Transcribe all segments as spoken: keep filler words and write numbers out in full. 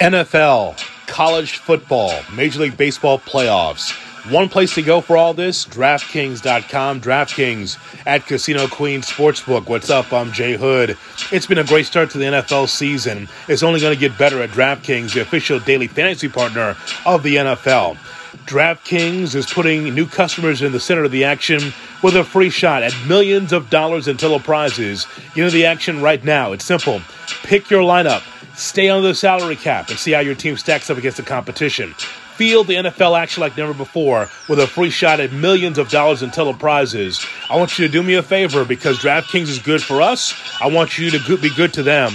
N F L, college football, Major League Baseball playoffs. One place to go for all this, DraftKings dot com. DraftKings at Casino Queen Sportsbook. What's up? I'm Jay Hood. It's been a great start to the N F L season. It's only going to get better at DraftKings, the official daily fantasy partner of the N F L. DraftKings is putting new customers in the center of the action with a free shot at millions of dollars in total prizes. You know the action right now. It's simple. Pick your lineup, stay under the salary cap, and see how your team stacks up against the competition. Feel the N F L action like never before with a free shot at millions of dollars in total prizes. I want you to do me a favor because DraftKings is good for us. I want you to be good to them.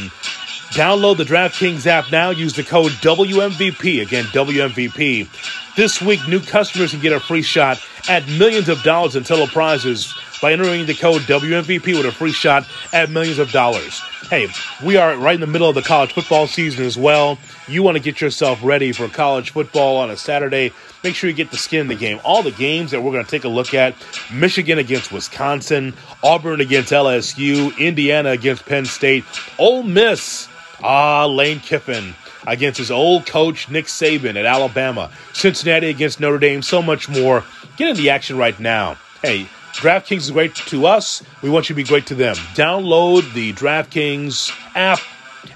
Download the DraftKings app now. Use the code W M V P. Again, W M V P. This week, new customers can get a free shot at millions of dollars in total prizes by entering the code W M V P with a free shot at millions of dollars. Hey, we are right in the middle of the college football season as well. You want to get yourself ready for college football on a Saturday. Make sure you get the skin in the game. All the games that we're going to take a look at, Michigan against Wisconsin, Auburn against L S U, Indiana against Penn State, Ole Miss, ah, Lane Kiffin against his old coach Nick Saban at Alabama, Cincinnati against Notre Dame, so much more. Get in the action right now. Hey, DraftKings is great to us. We want you to be great to them. Download the DraftKings app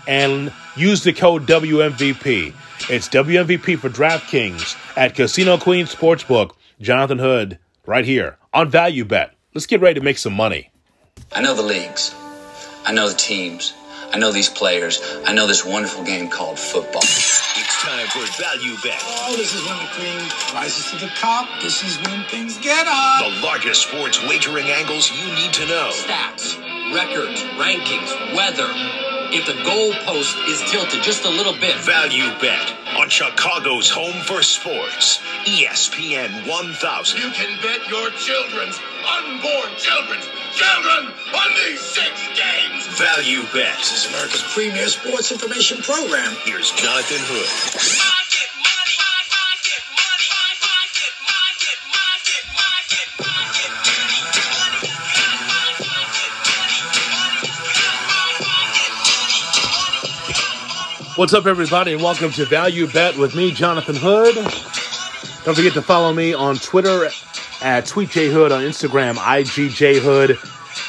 and use the code W M V P. It's W M V P for DraftKings at Casino Queen Sportsbook. Jonathan Hood right here on Value Bet. Let's get ready to make some money. I know the leagues. I know the teams. I know these players. I know this wonderful game called football. It's time for Value Bet. Oh, this is when the cream rises to the top. This is when things get hot. The largest sports wagering angles you need to know. Stats, records, rankings, weather. If the goalpost is tilted just a little bit. Value Bet on Chicago's home for sports. E S P N one thousand. You can bet your children's, unborn children's, children on these six games. Value Bet. This is America's premier sports information program. Here's Jonathan Hood. Market money, market money, market market market market market money, market money. What's up, everybody, and welcome to Value Bet with me, Jonathan Hood. Don't forget to follow me on Twitter at TweetJHood, on Instagram, IGJHood.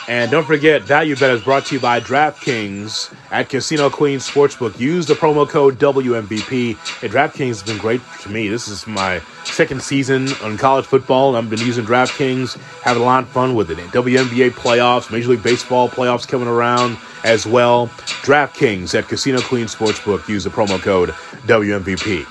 And don't forget, Value Bet is brought to you by DraftKings at Casino Queen Sportsbook. Use the promo code W M V P. Hey, DraftKings has been great to me. This is my second season on college football, and I've been using DraftKings, having a lot of fun with it. W N B A playoffs, Major League Baseball playoffs coming around as well. DraftKings at Casino Queen Sportsbook. Use the promo code W M V P.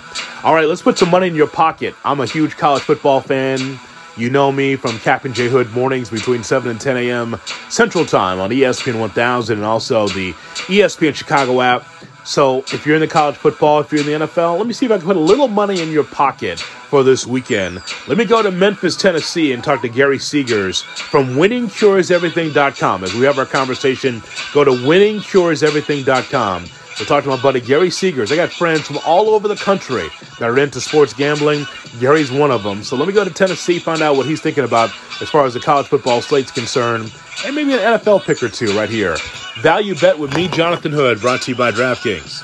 All right, let's put some money in your pocket. I'm a huge college football fan. You know me from Cap and J Hood mornings between seven and ten a.m. Central Time on E S P N one thousand and also the E S P N Chicago app. So if you're in the college football, if you're in the N F L, let me see if I can put a little money in your pocket for this weekend. Let me go to Memphis, Tennessee and talk to Gary Seegers from Winning Cures Everything dot com. As we have our conversation, go to Winning Cures Everything dot com. We'll talk to my buddy Gary Seegers. I got friends from all over the country that are into sports gambling. Gary's one of them. So let me go to Tennessee, find out what he's thinking about as far as the college football slate's concerned, and maybe an N F L pick or two right here. Value Bet with me, Jonathan Hood, brought to you by DraftKings.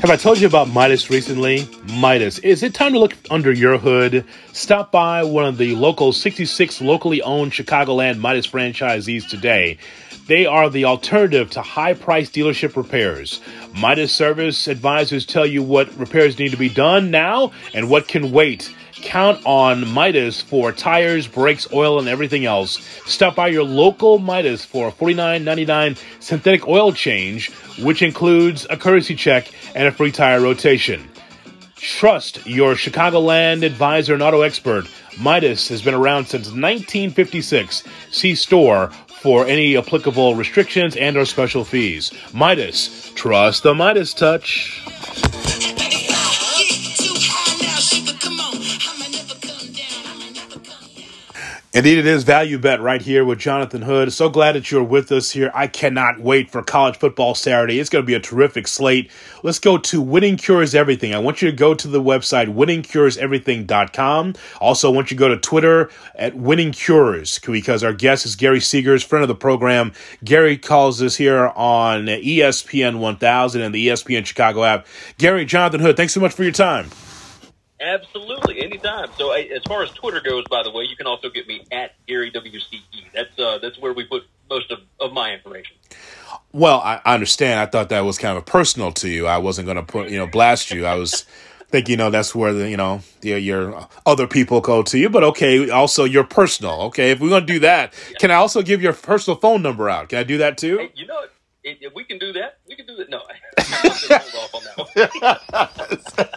Have I told you about Midas recently? Midas. Is it time to look under your hood? Stop by one of the local sixty-six locally owned Chicagoland Midas franchisees today. They are the alternative to high-priced dealership repairs. Midas service advisors tell you what repairs need to be done now and what can wait. Count on Midas for tires, brakes, oil, and everything else. Stop by your local Midas for a forty-nine ninety-nine synthetic oil change, which includes a courtesy check and a free tire rotation. Trust your Chicagoland advisor and auto expert. Midas has been around since nineteen fifty-six. See store for any applicable restrictions and or special fees. Midas. Trust the Midas touch. Indeed, it is Value Bet right here with Jonathan Hood. So glad that you're with us here. I cannot wait for college football Saturday. It's going to be a terrific slate. Let's go to Winning Cures Everything. I want you to go to the website, winning cures everything dot com. Also, I want you to go to Twitter at WinningCures, because our guest is Gary Seegers, friend of the program. Gary calls us here on E S P N one thousand and the E S P N Chicago app. Gary, Jonathan Hood, thanks so much for your time. Absolutely, anytime. So as far as Twitter goes, by the way, you can also get me at Gary W C E. That's uh, that's where we put most of, of my information. Well, I, I understand. I thought that was kind of personal to you. I wasn't going to put, you know, blast you. I was thinking, you know, that's where the, you know, the, your other people go to you. But okay, also your personal. Okay, if we're going to do that, yeah. Can I also give your personal phone number out? Can I do that too? Hey, you know, if, if we can do that, we can do that. No, I'm going to hold off on that one.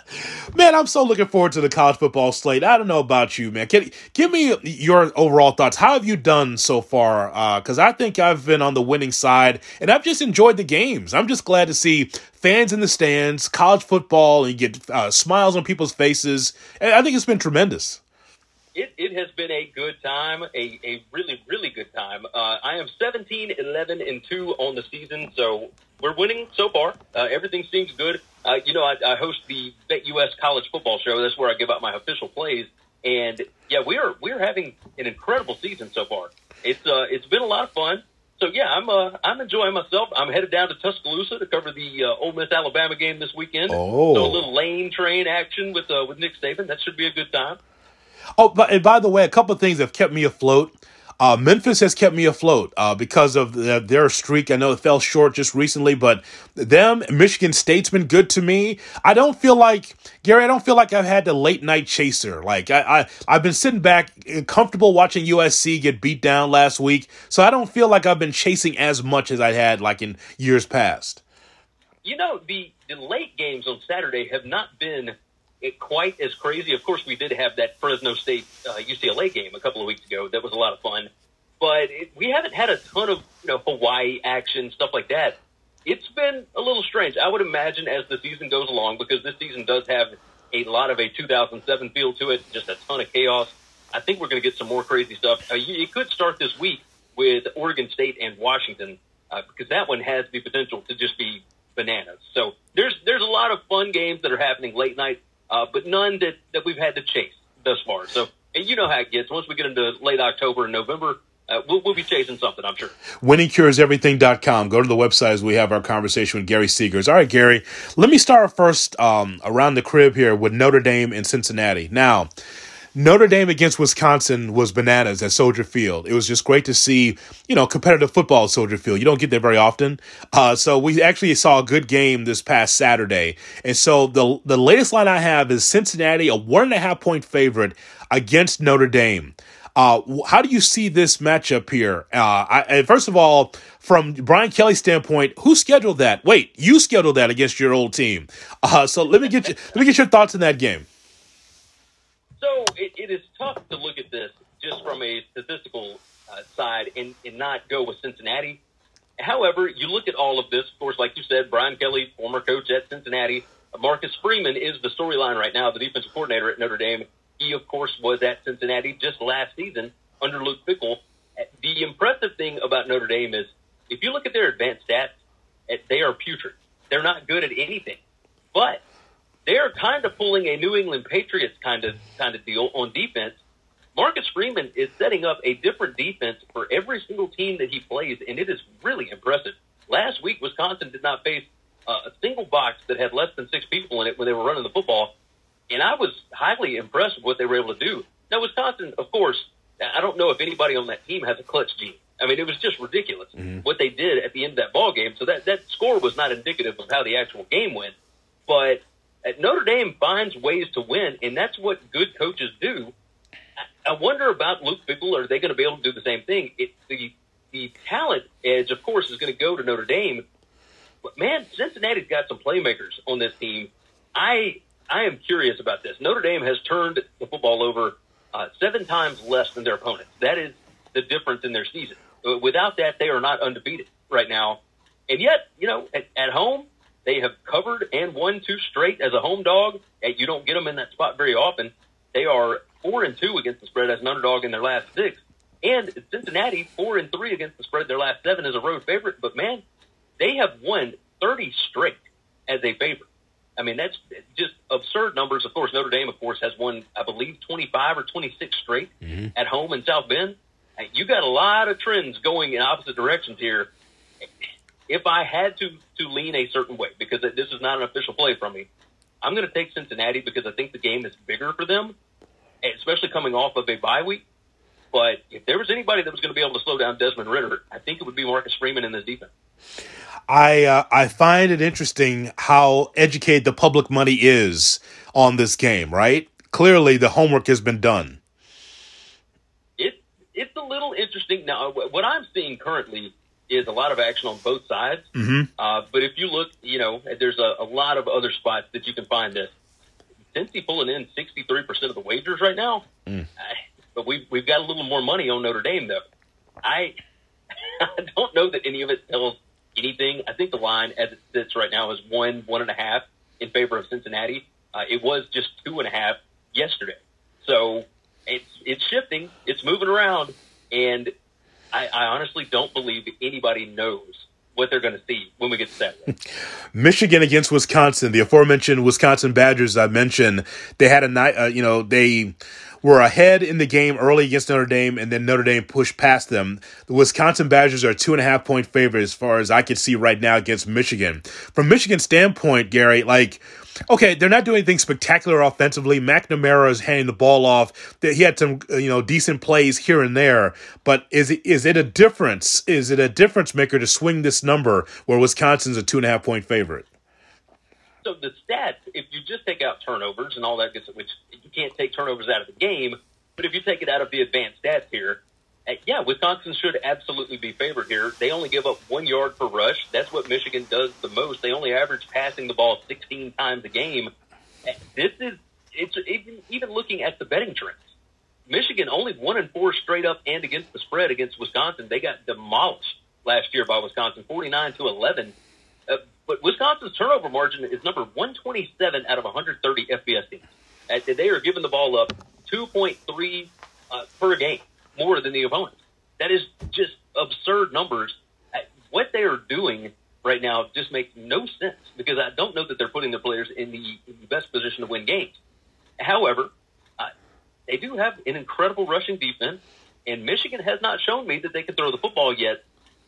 Man, I'm so looking forward to the college football slate. I don't know about you, man. Can, give me your overall thoughts. How have you done so far? Because uh, I think I've been on the winning side, and I've just enjoyed the games. I'm just glad to see fans in the stands, college football, and you get uh, smiles on people's faces. And I think it's been tremendous. It, it has been a good time, a, a really, really good time. Uh, I am seventeen, eleven, and two on the season, so we're winning so far. Uh, everything seems good. Uh, you know, I, I host the BetUS College Football Show. That's where I give out my official plays. And, yeah, we are we are having an incredible season so far. It's uh, it's been a lot of fun. So, yeah, I'm uh, I'm enjoying myself. I'm headed down to Tuscaloosa to cover the uh, Ole Miss Alabama game this weekend. Oh. So a little Lane train action with uh, with Nick Saban. That should be a good time. Oh, but, and by the way, a couple of things have kept me afloat. Uh, Memphis has kept me afloat uh, because of the, their streak. I know it fell short just recently, but them, Michigan State's been good to me. I don't feel like, Gary, I don't feel like I've had the late-night chaser. Like, I, I, I've been sitting back comfortable watching U S C get beat down last week, so I don't feel like I've been chasing as much as I had like in years past. You know, the, the late games on Saturday have not been It quite as crazy. Of course, we did have that Fresno State uh, U C L A game a couple of weeks ago. That was a lot of fun. But it, we haven't had a ton of you know Hawaii action, stuff like that. It's been a little strange. I would imagine as the season goes along, because this season does have a lot of a two thousand seven feel to it, just a ton of chaos. I think we're going to get some more crazy stuff. Uh, you, you could start this week with Oregon State and Washington, uh, because that one has the potential to just be bananas. So there's there's a lot of fun games that are happening late night. Uh, but none that, that we've had to chase thus far. So, and you know how it gets. Once we get into late October and November, uh, we'll, we'll be chasing something, I'm sure. winning cures everything dot com. Go to the website as we have our conversation with Gary Seegers. All right, Gary, let me start first um, around the crib here with Notre Dame and Cincinnati. Now, Notre Dame against Wisconsin was bananas at Soldier Field. It was just great to see, you know, competitive football at Soldier Field. You don't get there very often. Uh, so we actually saw a good game this past Saturday. And so the the latest line I have is Cincinnati, a one and a half point favorite against Notre Dame. Uh, how do you see this matchup here? Uh, I, first of all, from Brian Kelly's standpoint, who scheduled that? Wait, you scheduled that against your old team. Uh, so let me get you, let me get your thoughts on that game. So it, it is tough to look at this just from a statistical uh, side and, and not go with Cincinnati. However, you look at all of this, of course, like you said, Brian Kelly, former coach at Cincinnati. Marcus Freeman is the storyline right now, the defensive coordinator at Notre Dame. He, of course, was at Cincinnati just last season under Luke Fickell. The impressive thing about Notre Dame is if you look at their advanced stats, they are putrid. They're not good at anything. But they are kind of pulling a New England Patriots kind of kind of deal on defense. Marcus Freeman is setting up a different defense for every single team that he plays, and it is really impressive. Last week, Wisconsin did not face uh, a single box that had less than six people in it when they were running the football, and I was highly impressed with what they were able to do. Now, Wisconsin, of course, I don't know if anybody on that team has a clutch gene. I mean, it was just ridiculous mm-hmm. what they did at the end of that ball game. So that, that score was not indicative of how the actual game went, but Notre Dame finds ways to win, and that's what good coaches do. I wonder about Luke Fickell. Are they going to be able to do the same thing? It, the, the talent edge, of course, is going to go to Notre Dame. But, man, Cincinnati's got some playmakers on this team. I I am curious about this. Notre Dame has turned the football over uh, seven times less than their opponents. That is the difference in their season. Without that, they are not undefeated right now. And yet, you know, at, at home, they have covered and won two straight as a home dog. You don't get them in that spot very often. They are four and two against the spread as an underdog in their last six. And Cincinnati, four and three against the spread their last seven as a road favorite. But, man, they have won thirty straight as a favorite. I mean, that's just absurd numbers. Of course, Notre Dame, of course, has won, I believe, twenty-five or twenty-six straight mm-hmm. at home in South Bend. You got a lot of trends going in opposite directions here. If I had to, to lean a certain way, because this is not an official play from me, I'm going to take Cincinnati because I think the game is bigger for them, especially coming off of a bye week. But if there was anybody that was going to be able to slow down Desmond Ritter, I think it would be Marcus Freeman in this defense. I uh, I find it interesting how educated the public money is on this game, right? Clearly, the homework has been done. It, it's a little interesting. Now, what I'm seeing currently is a lot of action on both sides. Mm-hmm. Uh, but if you look, you know, there's a, a lot of other spots that you can find this. Cincy pulling in sixty-three percent of the wagers right now. Mm. I, but we've, we've got a little more money on Notre Dame, though. I, I don't know that any of it tells anything. I think the line as it sits right now is one, one and a half in favor of Cincinnati. Uh, it was just two and a half yesterday. So it's, it's shifting. It's moving around. And I, I honestly don't believe anybody knows what they're going to see when we get to Saturday. Michigan against Wisconsin. The aforementioned Wisconsin Badgers I mentioned, they had a night, uh, you know, they were ahead in the game early against Notre Dame, and then Notre Dame pushed past them. The Wisconsin Badgers are two-and-a-half-point favorites as far as I could see right now against Michigan. From Michigan's standpoint, Gary, like, okay, they're not doing anything spectacular offensively. McNamara is handing the ball off. He had some, you know, decent plays here and there. But is it, is it a difference? Is it a difference maker to swing this number where Wisconsin's a two-and-a-half-point favorite? So the stats, if you just take out turnovers and all that, which you can't take turnovers out of the game, but if you take it out of the advanced stats here, yeah, Wisconsin should absolutely be favored here. They only give up one yard per rush. That's what Michigan does the most. They only average passing the ball sixteen times a game. This is it's even, even looking at the betting trends. Michigan only one and four straight up and against the spread against Wisconsin. They got demolished last year by Wisconsin, forty-nine to eleven. Uh, but Wisconsin's turnover margin is number one twenty-seven out of one hundred thirty F B S teams. Uh, they are giving the ball up two point three uh, per game more than the opponent. That is just absurd numbers. Uh, what they are doing right now just makes no sense because I don't know that they're putting their players in the, in the best position to win games. However, uh, they do have an incredible rushing defense, and Michigan has not shown me that they can throw the football yet.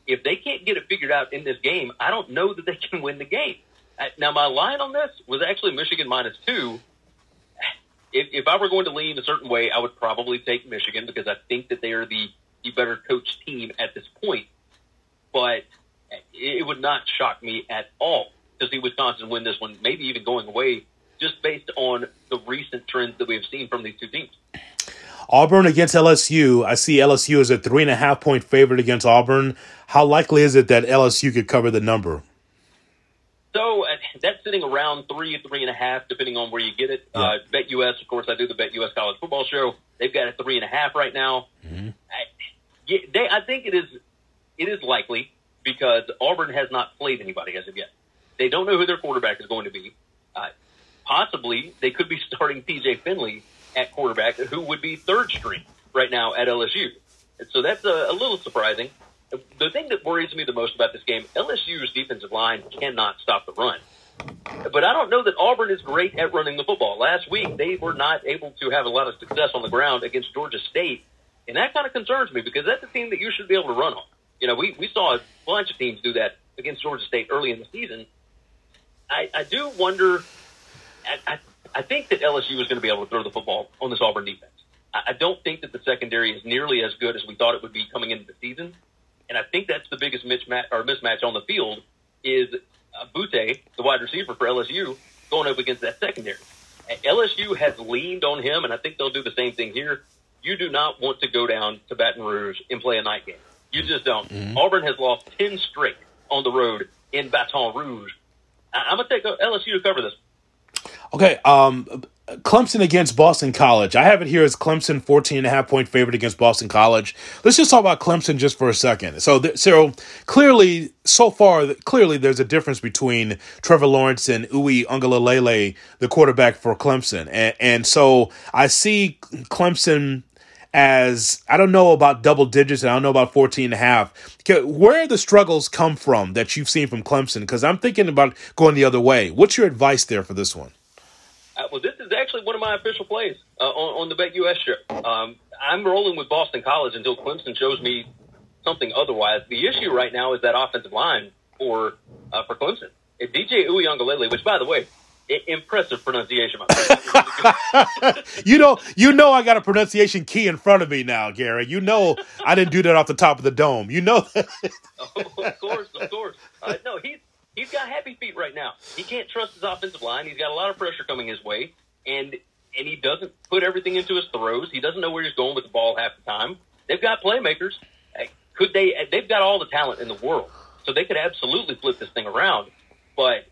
If they can't get it figured out in this game, I don't know that they can win the game. Now, my line on this was actually Michigan minus two. If, if I were going to lean a certain way, I would probably take Michigan because I think that they are the, the better coached team at this point. But it would not shock me at all to see Wisconsin win this one, maybe even going away, just based on the recent trends that we have seen from these two teams. Auburn against L S U. I see L S U as a three-and-a-half-point favorite against Auburn. How likely is it that L S U could cover the number? So uh, that's sitting around three, three-and-a-half, depending on where you get it. Yeah. Uh, BetUS, of course, I do the BetUS College Football Show. They've got a three-and-a-half right now. Mm-hmm. I, they, I think it is it is likely because Auburn has not played anybody as of yet. They don't know who their quarterback is going to be. Uh, possibly they could be starting T J Finley at quarterback, who would be third string right now at L S U. And so that's a, a little surprising. The thing that worries me the most about this game, L S U's defensive line cannot stop the run. But I don't know that Auburn is great at running the football. Last week, they were not able to have a lot of success on the ground against Georgia State, and that kind of concerns me because that's a team that you should be able to run on. You know, we, we saw a bunch of teams do that against Georgia State early in the season. I, I do wonder... I, I I think that L S U is going to be able to throw the football on this Auburn defense. I don't think that the secondary is nearly as good as we thought it would be coming into the season. And I think that's the biggest mismatch, or mismatch on the field is Butte, the wide receiver for L S U, going up against that secondary. L S U has leaned on him, and I think they'll do the same thing here. You do not want to go down to Baton Rouge and play a night game. You just don't. Mm-hmm. Auburn has lost ten straight on the road in Baton Rouge. I'm going to take L S U to cover this. Okay, um, Clemson against Boston College. I have it here as Clemson fourteen and a half point favorite against Boston College. Let's just talk about Clemson just for a second. So, th- so clearly, so far, clearly there's a difference between Trevor Lawrence and Uiagalelei, the quarterback for Clemson. And, and so I see Clemson as, I don't know about double digits and I don't know about fourteen and a half. Where the struggles come from that you've seen from Clemson? Because I'm thinking about going the other way. What's your advice there for this one? Uh, well, this is actually one of my official plays uh, on, on the BetUS show. Um, I'm rolling with Boston College until Clemson shows me something otherwise. The issue right now is that offensive line for uh, for Clemson. If D J Uiagalelei, which, by the way, I- impressive pronunciation. you know, you know, I got a pronunciation key in front of me now, Gary. You know, I didn't do that off the top of the dome. You know, that. oh, of course, of course. Uh, no, he's. He's got happy feet right now. He can't trust his offensive line. He's got a lot of pressure coming his way, and and he doesn't put everything into his throws. He doesn't know where he's going with the ball half the time. They've got playmakers. Could they? They've got all the talent in the world, so they could absolutely flip this thing around. But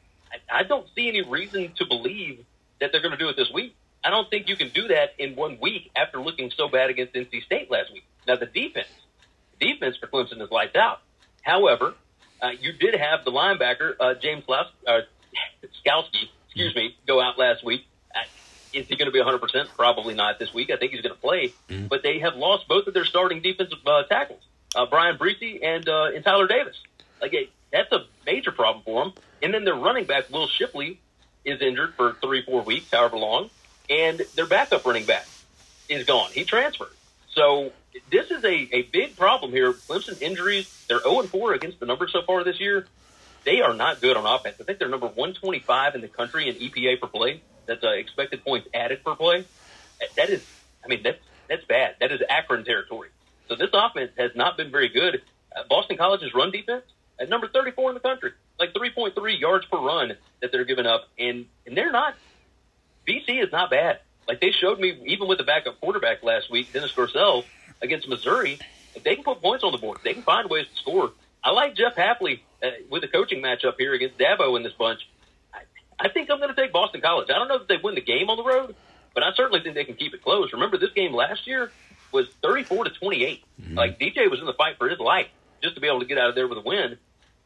I, I don't see any reason to believe that they're going to do it this week. I don't think you can do that in one week after looking so bad against N C State last week. Now the defense, defense for Clemson is lights out. However. Uh, you did have the linebacker, uh, James Laus- uh, Skowski, excuse me, go out last week. Uh, is he going to be one hundred percent? Probably not this week. I think he's going to play. Mm-hmm. But they have lost both of their starting defensive uh, tackles, uh, Brian Breesley and, uh, and Tyler Davis. Like, that's a major problem for them. And then their running back, Will Shipley, is injured for three, four weeks, however long. And their backup running back is gone. He transferred. So this is a, a big problem here. Clemson injuries, they're oh and four against the numbers so far this year. They are not good on offense. I think they're number one twenty-five in the country in E P A per play. That's uh, expected points added per play. That is, I mean, that's, that's bad. That is Akron territory. So this offense has not been very good. Uh, Boston College's run defense at number thirty-four in the country, like three point three yards per run that they're giving up. And, and they're not, B C is not bad. Like, they showed me, even with the backup quarterback last week, Dennis Grosselle, against Missouri, if they can put points on the board, they can find ways to score. I like Jeff Hafley uh, with the coaching matchup here against Dabo in this bunch. I, I think I'm going to take Boston College. I don't know if they win the game on the road, but I certainly think they can keep it close. Remember, this game last year was thirty-four to twenty-eight. Mm-hmm. Like, D J was in the fight for his life just to be able to get out of there with a win.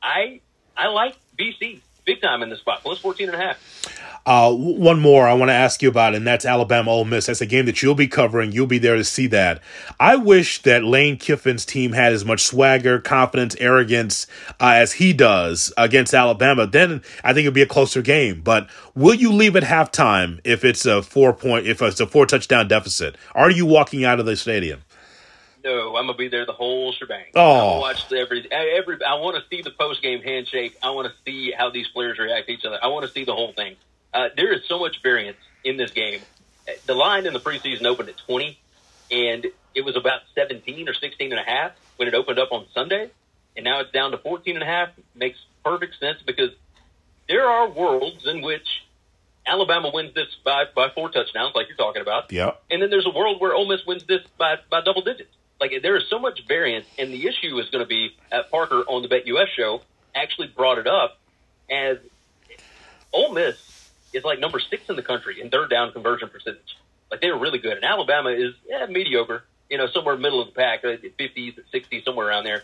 I I like B C big time in this spot, plus fourteen and a half. Uh, one more I want to ask you about, and that's Alabama Ole Miss. That's a game that you'll be covering. You'll be there to see that. I wish that Lane Kiffin's team had as much swagger, confidence, arrogance uh, as he does against Alabama. Then I think it'd be a closer game. But will you leave at halftime if it's a four point, if it's a four touchdown deficit? Are you walking out of the stadium? No, I'm gonna be there the whole shebang. Oh. I watch every every. I want to see the post game handshake. I want to see how these players react to each other. I want to see the whole thing. Uh, there is so much variance in this game. The line in the preseason opened at twenty, and it was about seventeen or sixteen and a half when it opened up on Sunday, and now it's down to fourteen and a half. Makes perfect sense because there are worlds in which Alabama wins this by, by four touchdowns, like you're talking about. Yeah. And then there's a world where Ole Miss wins this by, by double digits. Like, there is so much variance, and the issue is going to be, uh, Parker on the BetUS show actually brought it up as Ole Miss is like number six in the country in third down conversion percentage. Like, they're really good. And Alabama is yeah, mediocre, you know, somewhere middle of the pack, fifties, sixties, somewhere around there.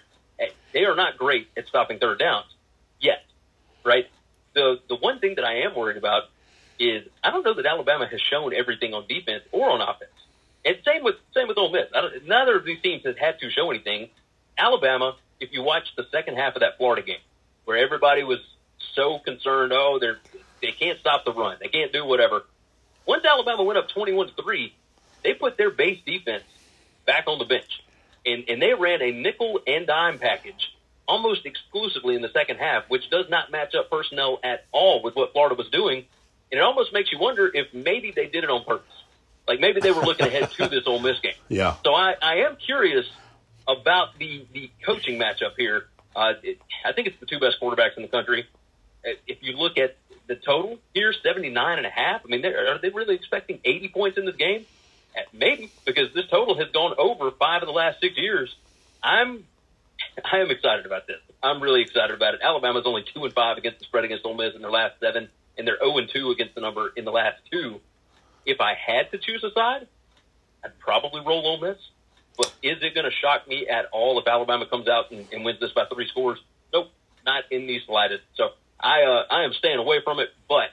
They are not great at stopping third downs yet, right? The the one thing that I am worried about is I don't know that Alabama has shown everything on defense or on offense. And same with same with Ole Miss. I don't, neither of these teams has had to show anything. Alabama, if you watch the second half of that Florida game, where everybody was so concerned, oh, they're – they can't stop the run. They can't do whatever. Once Alabama went up twenty-one to three, they put their base defense back on the bench. And, and they ran a nickel and dime package almost exclusively in the second half, which does not match up personnel at all with what Florida was doing. And it almost makes you wonder if maybe they did it on purpose. Like, maybe they were looking ahead to this Ole Miss game. Yeah. So I, I am curious about the, the coaching matchup here. Uh, it, I think it's the two best quarterbacks in the country. If you look at the total here, seventy-nine and a half. I mean, are they really expecting eighty points in this game? Maybe, because this total has gone over five of the last six years. I'm, I am excited about this. I'm really excited about it. Alabama's only two and five against the spread against Ole Miss in their last seven, and they're zero and two against the number in the last two. If I had to choose a side, I'd probably roll Ole Miss. But is it going to shock me at all if Alabama comes out and, and wins this by three scores? Nope, not in the slightest. So I uh, I am staying away from it, but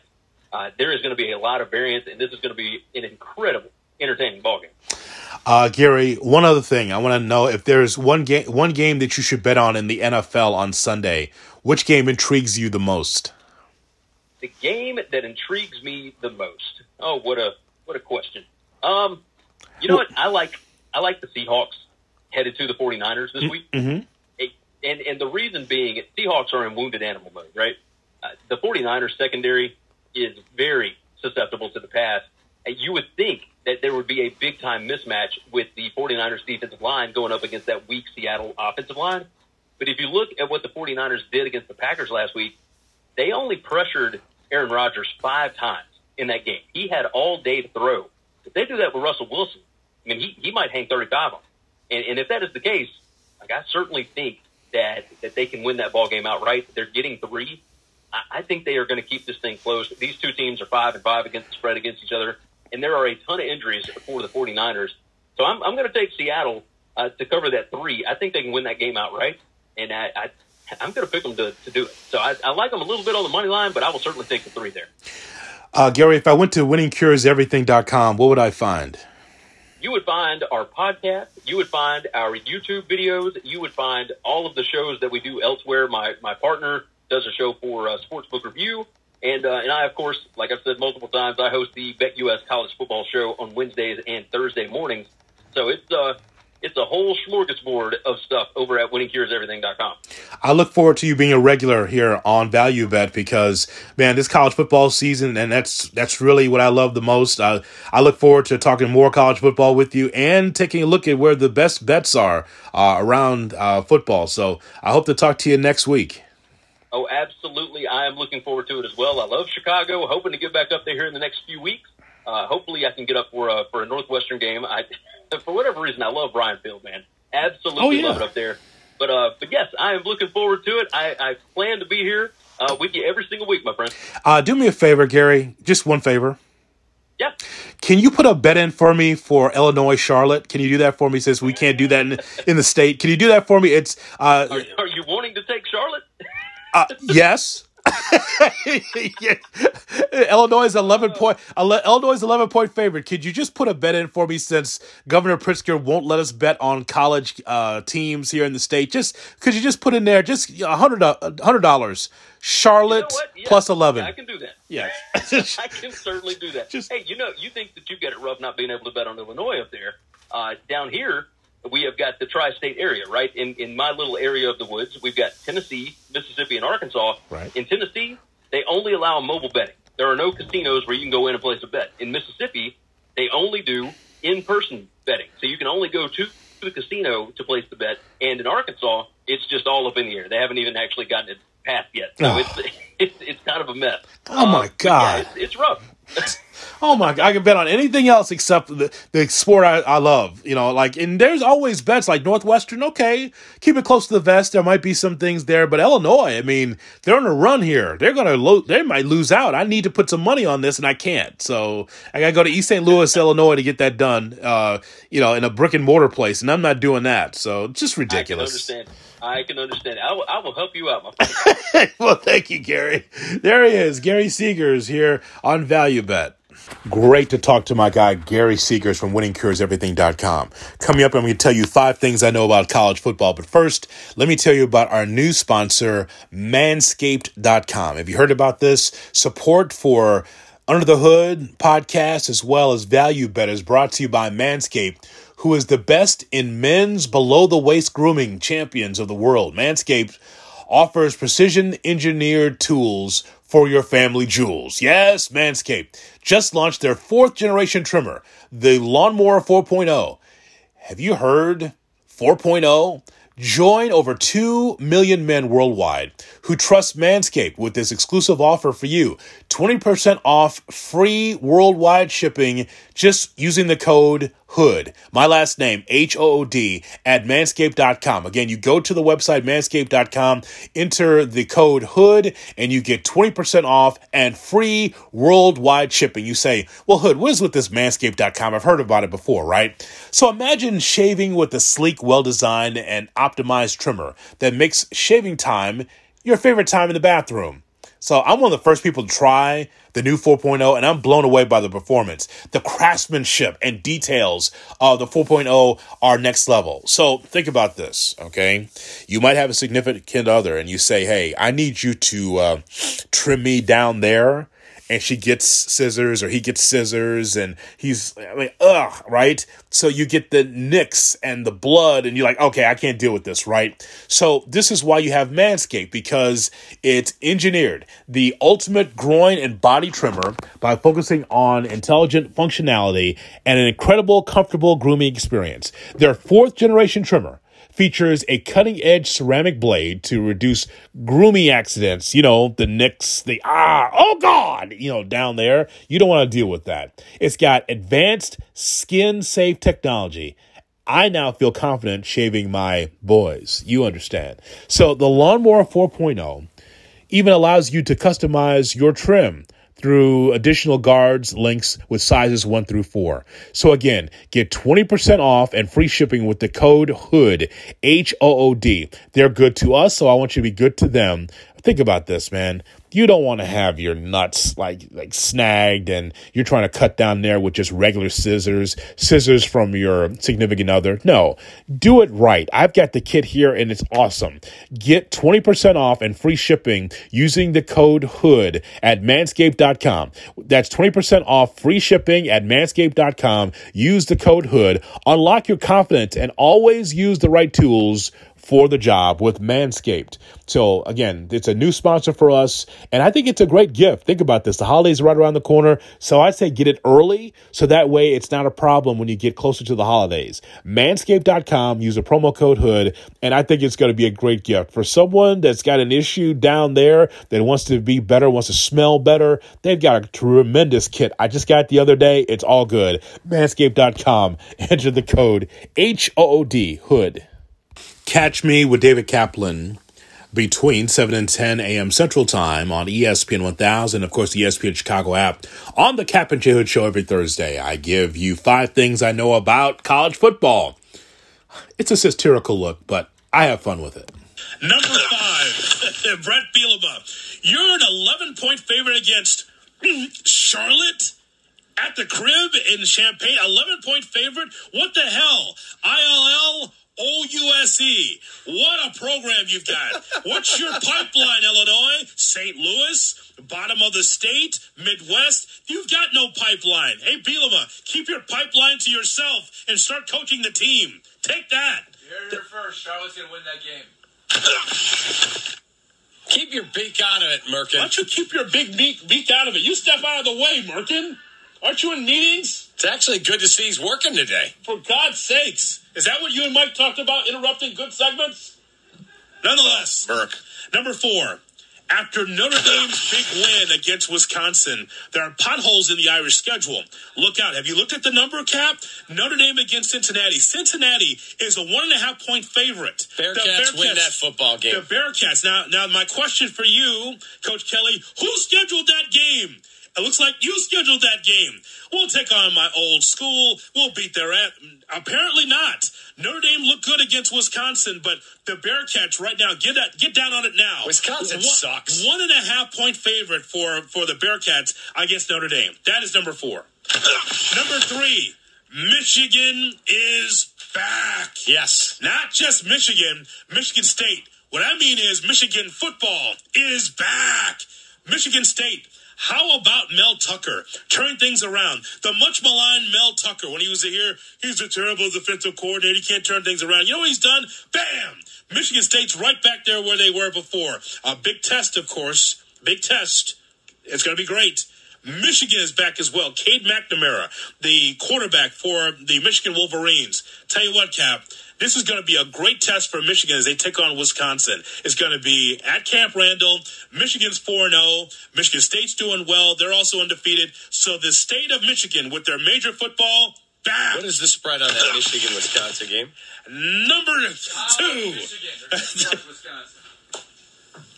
uh, there is going to be a lot of variance, and this is going to be an incredible, entertaining ballgame. Uh, Gary, one other thing. I want to know if there's one game one game that you should bet on in the N F L on Sunday, which game intrigues you the most? The game that intrigues me the most. Oh, what a what a question. Um, you know what? I like I like the Seahawks headed to the 49ers this week. Mm-hmm. It, and, and the reason being, Seahawks are in wounded animal mode, right? Uh, the 49ers secondary is very susceptible to the pass. Uh, you would think that there would be a big-time mismatch with the 49ers defensive line going up against that weak Seattle offensive line. But if you look at what the 49ers did against the Packers last week, they only pressured Aaron Rodgers five times in that game. He had all day to throw. If they do that with Russell Wilson, I mean, he, he might hang thirty-five on him. And, and if that is the case, like, I certainly think that, that they can win that ballgame outright. They're getting three. I, I think they are going to keep this thing close. These two teams are five and five against the spread against each other, and there are a ton of injuries for the 49ers. So I'm, I'm going to take Seattle uh, to cover that three. I think they can win that game outright, and I, I, I'm going to pick them to, to do it. So I, I like them a little bit on the money line, but I will certainly take the three there. Uh, Gary, if I went to winning cures everything dot com, what would I find? You would find our podcast. You would find our YouTube videos. You would find all of the shows that we do elsewhere. My my partner does a show for uh, Sportsbook Review. And uh, and I, of course, like I've said multiple times, I host the BetUS College Football Show on Wednesdays and Thursday mornings. So it's uh, it's a whole smorgasbord of stuff over at winning cures everything dot com. I look forward to you being a regular here on Value Bet because, man, this college football season, and that's that's really what I love the most. I, I look forward to talking more college football with you and taking a look at where the best bets are uh, around uh, football. So I hope to talk to you next week. Oh, absolutely. I am looking forward to it as well. I love Chicago, hoping to get back up there here in the next few weeks. Uh, hopefully I can get up for a, for a Northwestern game. I, for whatever reason, I love Bryan Field, man. Absolutely oh, yeah. love it up there. But, uh, but yes, I am looking forward to it. I, I plan to be here uh, with you every single week, my friend. Uh, do me a favor, Gary. Just one favor. Yeah. Can you put a bet in for me for Illinois Charlotte? Can you do that for me since we can't do that in, in the state? Can you do that for me? It's uh, are, are you wanting to take Charlotte? Uh, yes. yeah. Illinois is eleven point. Illinois is eleven point favorite. Could you just put a bet in for me since Governor Pritzker won't let us bet on college uh, teams here in the state? Just could you just put in there just a hundred hundred dollars? Charlotte you know yes. plus eleven. Yeah, I can do that. Yes, I can certainly do that. Just, hey, you know, you think that you get it rough not being able to bet on Illinois up there? Uh, down here, we have got the tri-state area, right? In in my little area of the woods, we've got Tennessee, Mississippi, and Arkansas. Right. In Tennessee, they only allow mobile betting. There are no casinos where you can go in and place a bet. In Mississippi, they only do in-person betting. So you can only go to the casino to place the bet. And in Arkansas, it's just all up in the air. They haven't even actually gotten it passed yet. So oh. it's, it's it's kind of a mess. Oh, my um, God. Yeah, it's, it's rough. Oh my God, I can bet on anything else except the, the sport I, I love, you know, like, and there's always bets like Northwestern. Okay. Keep it close to the vest. There might be some things there, but Illinois, I mean, they're on a run here. They're going to lo- they might lose out. I need to put some money on this and I can't. So I got to go to East Saint Louis, Illinois to get that done, uh, you know, in a brick and mortar place. And I'm not doing that. So it's just ridiculous. I can understand. I can understand. I will, I will help you out, my friend. Well, thank you, Gary. There he is. Gary Seegers here on Value Bet. Great to talk to my guy, Gary Seegers from winning cures everything dot com. Coming up, I'm going to tell you five things I know about college football. But first, let me tell you about our new sponsor, manscaped dot com. Have you heard about this? Support for Under the Hood podcast as well as Value Bet is brought to you by Manscaped, who is the best in men's below-the-waist grooming champions of the world. Manscaped offers precision-engineered tools for your family jewels. Yes, Manscaped just launched their fourth generation trimmer, the Lawnmower four point oh. Have you heard four point oh? Join over two million men worldwide who trust Manscaped with this exclusive offer for you. twenty percent off free worldwide shipping just using the code HOOD. My last name, H O O D, at manscaped dot com. Again, you go to the website, manscaped dot com, enter the code HOOD, and you get twenty percent off and free worldwide shipping. You say, well, HOOD, what is with this manscaped dot com? I've heard about it before, right? So imagine shaving with a sleek, well-designed, and optimized trimmer that makes shaving time your favorite time in the bathroom. So I'm one of the first people to try the new four point oh, and I'm blown away by the performance. The craftsmanship and details of the four point oh are next level. So think about this, okay? You might have a significant other, and you say, hey, I need you to uh, trim me down there. And she gets scissors, or he gets scissors, and he's, I mean, ugh, right? So you get the nicks and the blood, and you're like, okay, I can't deal with this, right? So this is why you have Manscaped, because it's engineered the ultimate groin and body trimmer by focusing on intelligent functionality and an incredible, comfortable grooming experience. Their fourth-generation trimmer features a cutting-edge ceramic blade to reduce grooming accidents, you know, the nicks, the ah, oh God, you know, down there. You don't want to deal with that. It's got advanced skin-safe technology. I now feel confident shaving my boys. You understand. So the Lawnmower four point oh even allows you to customize your trim through additional guards, links with sizes one through four. So again, get twenty percent off and free shipping with the code HOOD, H O O D. They're good to us, so I want you to be good to them. Think about this, man. You don't want to have your nuts like like snagged, and you're trying to cut down there with just regular scissors, scissors from your significant other. No, do it right. I've got the kit here, and it's awesome. Get twenty percent off and free shipping using the code HOOD at manscaped dot com. That's twenty percent off free shipping at manscaped dot com. Use the code HOOD. Unlock your confidence and always use the right tools for the job with Manscaped. So again, it's a new sponsor for us, and I think it's a great gift. Think about this. The holidays are right around the corner, so I say get it early, so that way it's not a problem when you get closer to the holidays. manscaped dot com, use a promo code HOOD, and I think it's going to be a great gift for someone that's got an issue down there, that wants to be better, wants to smell better. They've got a tremendous kit. I just got it the other day. It's all good. manscaped dot com. Enter the code H O O D, HOOD. Catch me with David Kaplan between seven and ten a.m. Central Time on E S P N one thousand, of course, the E S P N Chicago app. On the Cap and J Hood Show every Thursday, I give you five things I know about college football. It's a satirical look, but I have fun with it. Number five, Brett Bielema. You're an eleven-point favorite against Charlotte at the crib in Champaign. eleven-point favorite? What the hell? I L L? O U S E, what a program you've got. What's your pipeline, Illinois? Saint Louis, bottom of the state, Midwest. You've got no pipeline. Hey, Bielema, keep your pipeline to yourself and start coaching the team. Take that. You're here first. Charlotte's going to win that game. Keep your beak out of it, Merkin. Why don't you keep your big beak, beak out of it? You step out of the way, Merkin. Aren't you in meetings? It's actually good to see he's working today. For God's sakes. Is that what you and Mike talked about, interrupting good segments? Nonetheless, Merck. Number four, after Notre Dame's big win against Wisconsin, there are potholes in the Irish schedule. Look out. Have you looked at the number, Cap? Notre Dame against Cincinnati. Cincinnati is a one-and-a-half-point favorite. Bearcats, the Bearcats win that football game. The Bearcats. Now, now, my question for you, Coach Kelly, who scheduled that game? It looks like you scheduled that game. We'll take on my old school. We'll beat their ass. Apparently not. Notre Dame looked good against Wisconsin, but the Bearcats right now, get that, get down on it now. Wisconsin one, sucks. One and a half point favorite for, for the Bearcats against Notre Dame. That is number four. Number three, Michigan is back. Yes. Not just Michigan, Michigan State. What I mean is Michigan football is back. Michigan State. How about Mel Tucker? Turn things around. The much maligned Mel Tucker, when he was here, he's a terrible defensive coordinator. He can't turn things around. You know what he's done? Bam! Michigan State's right back there where they were before. A big test, of course. Big test. It's going to be great. Michigan is back as well. Cade McNamara, the quarterback for the Michigan Wolverines. Tell you what, Cap, This is going to be a great test for Michigan as they take on Wisconsin. It's going to be at Camp Randall. Michigan's four and oh. Michigan State's doing well. They're also undefeated. So the state of Michigan with their major football, bam! What is the spread on that Michigan-Wisconsin game? Number two.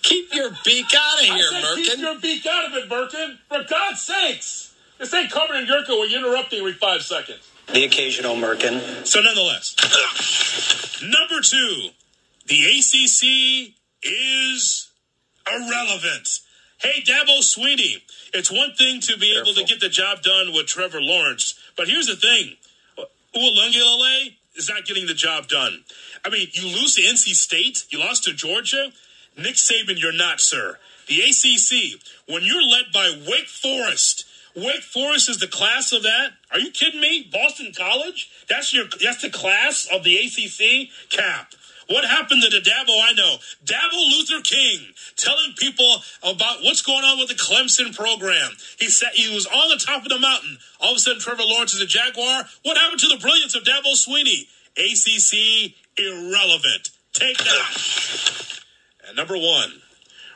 Keep your beak out of here, I said, Merkin. Keep your beak out of it, Merkin. For God's sakes. This ain't Carmen and Yurko where you interrupt me every five seconds. The occasional Merkin. So nonetheless, number two, the A C C is irrelevant. Hey, Dabo Swinney, it's one thing to be Careful. able to get the job done with Trevor Lawrence, but here's the thing. Uiagalelei is not getting the job done. I mean, you lose to N C State, you lost to Georgia. Nick Saban, you're not, sir. The A C C, when you're led by Wake Forest, Wake Forest is the class of that. Are you kidding me? Boston College? That's your. That's the class of the A C C? Cap. What happened to the Dabo I know? Dabo Luther King telling people about what's going on with the Clemson program. He said he was on the top of the mountain. All of a sudden, Trevor Lawrence is a Jaguar. What happened to the brilliance of Dabo Swinney? A C C irrelevant. Take that. And number one,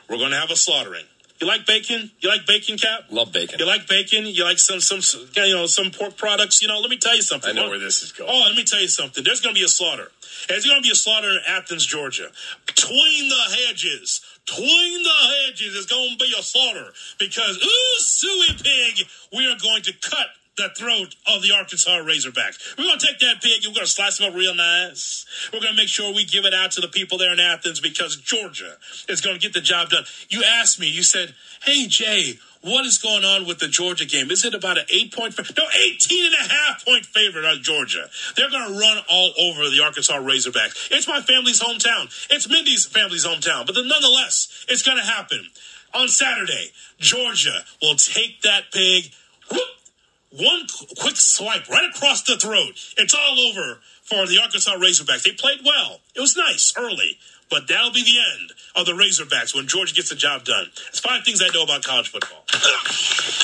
we're going to have a slaughtering. You like bacon? You like bacon, Cap? Love bacon. You like bacon? You like some, some, you know, some pork products? You know, let me tell you something. I know where this is going. Oh, let me tell you something. There's going to be a slaughter. There's going to be a slaughter in Athens, Georgia. Between the hedges, between the hedges, it's going to be a slaughter because, ooh, suey pig, we are going to cut the throat of the Arkansas Razorbacks. We're going to take that pig and we're going to slice him up real nice. We're going to make sure we give it out to the people there in Athens because Georgia is going to get the job done. You asked me, you said, hey, Jay, what is going on with the Georgia game? Is it about an eight-point favorite? No, eighteen and a half point favorite on Georgia. They're going to run all over the Arkansas Razorbacks. It's my family's hometown. It's Mindy's family's hometown. But then nonetheless, it's going to happen. On Saturday, Georgia will take that pig, whoop, one quick swipe right across the throat. It's all over for the Arkansas Razorbacks. They played well. It was nice early, but that'll be the end of the Razorbacks when Georgia gets the job done. It's five things I know about college football.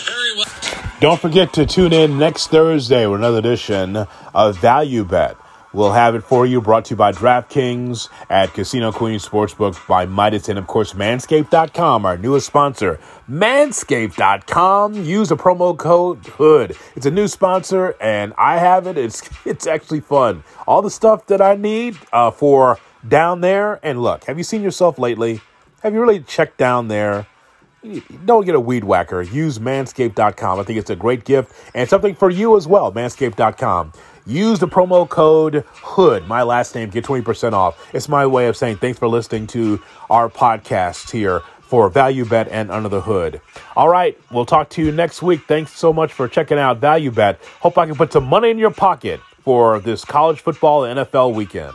Very well. Don't forget to tune in next Thursday with another edition of Value Bet. We'll have it for you, brought to you by DraftKings at Casino Queen Sportsbook by Midas and, of course, Manscaped dot com, our newest sponsor. Manscaped dot com. Use the promo code HOOD. It's a new sponsor, and I have it. It's it's actually fun. All the stuff that I need uh, for down there. And, look, have you seen yourself lately? Have you really checked down there? Don't get a weed whacker. Use Manscaped dot com. I think it's a great gift and something for you as well, Manscaped dot com. Use the promo code HOOD, my last name, get twenty percent off. It's my way of saying thanks for listening to our podcast here for Value Bet and Under the Hood. All right, we'll talk to you next week. Thanks so much for checking out Value Bet. Hope I can put some money in your pocket for this college football and N F L weekend.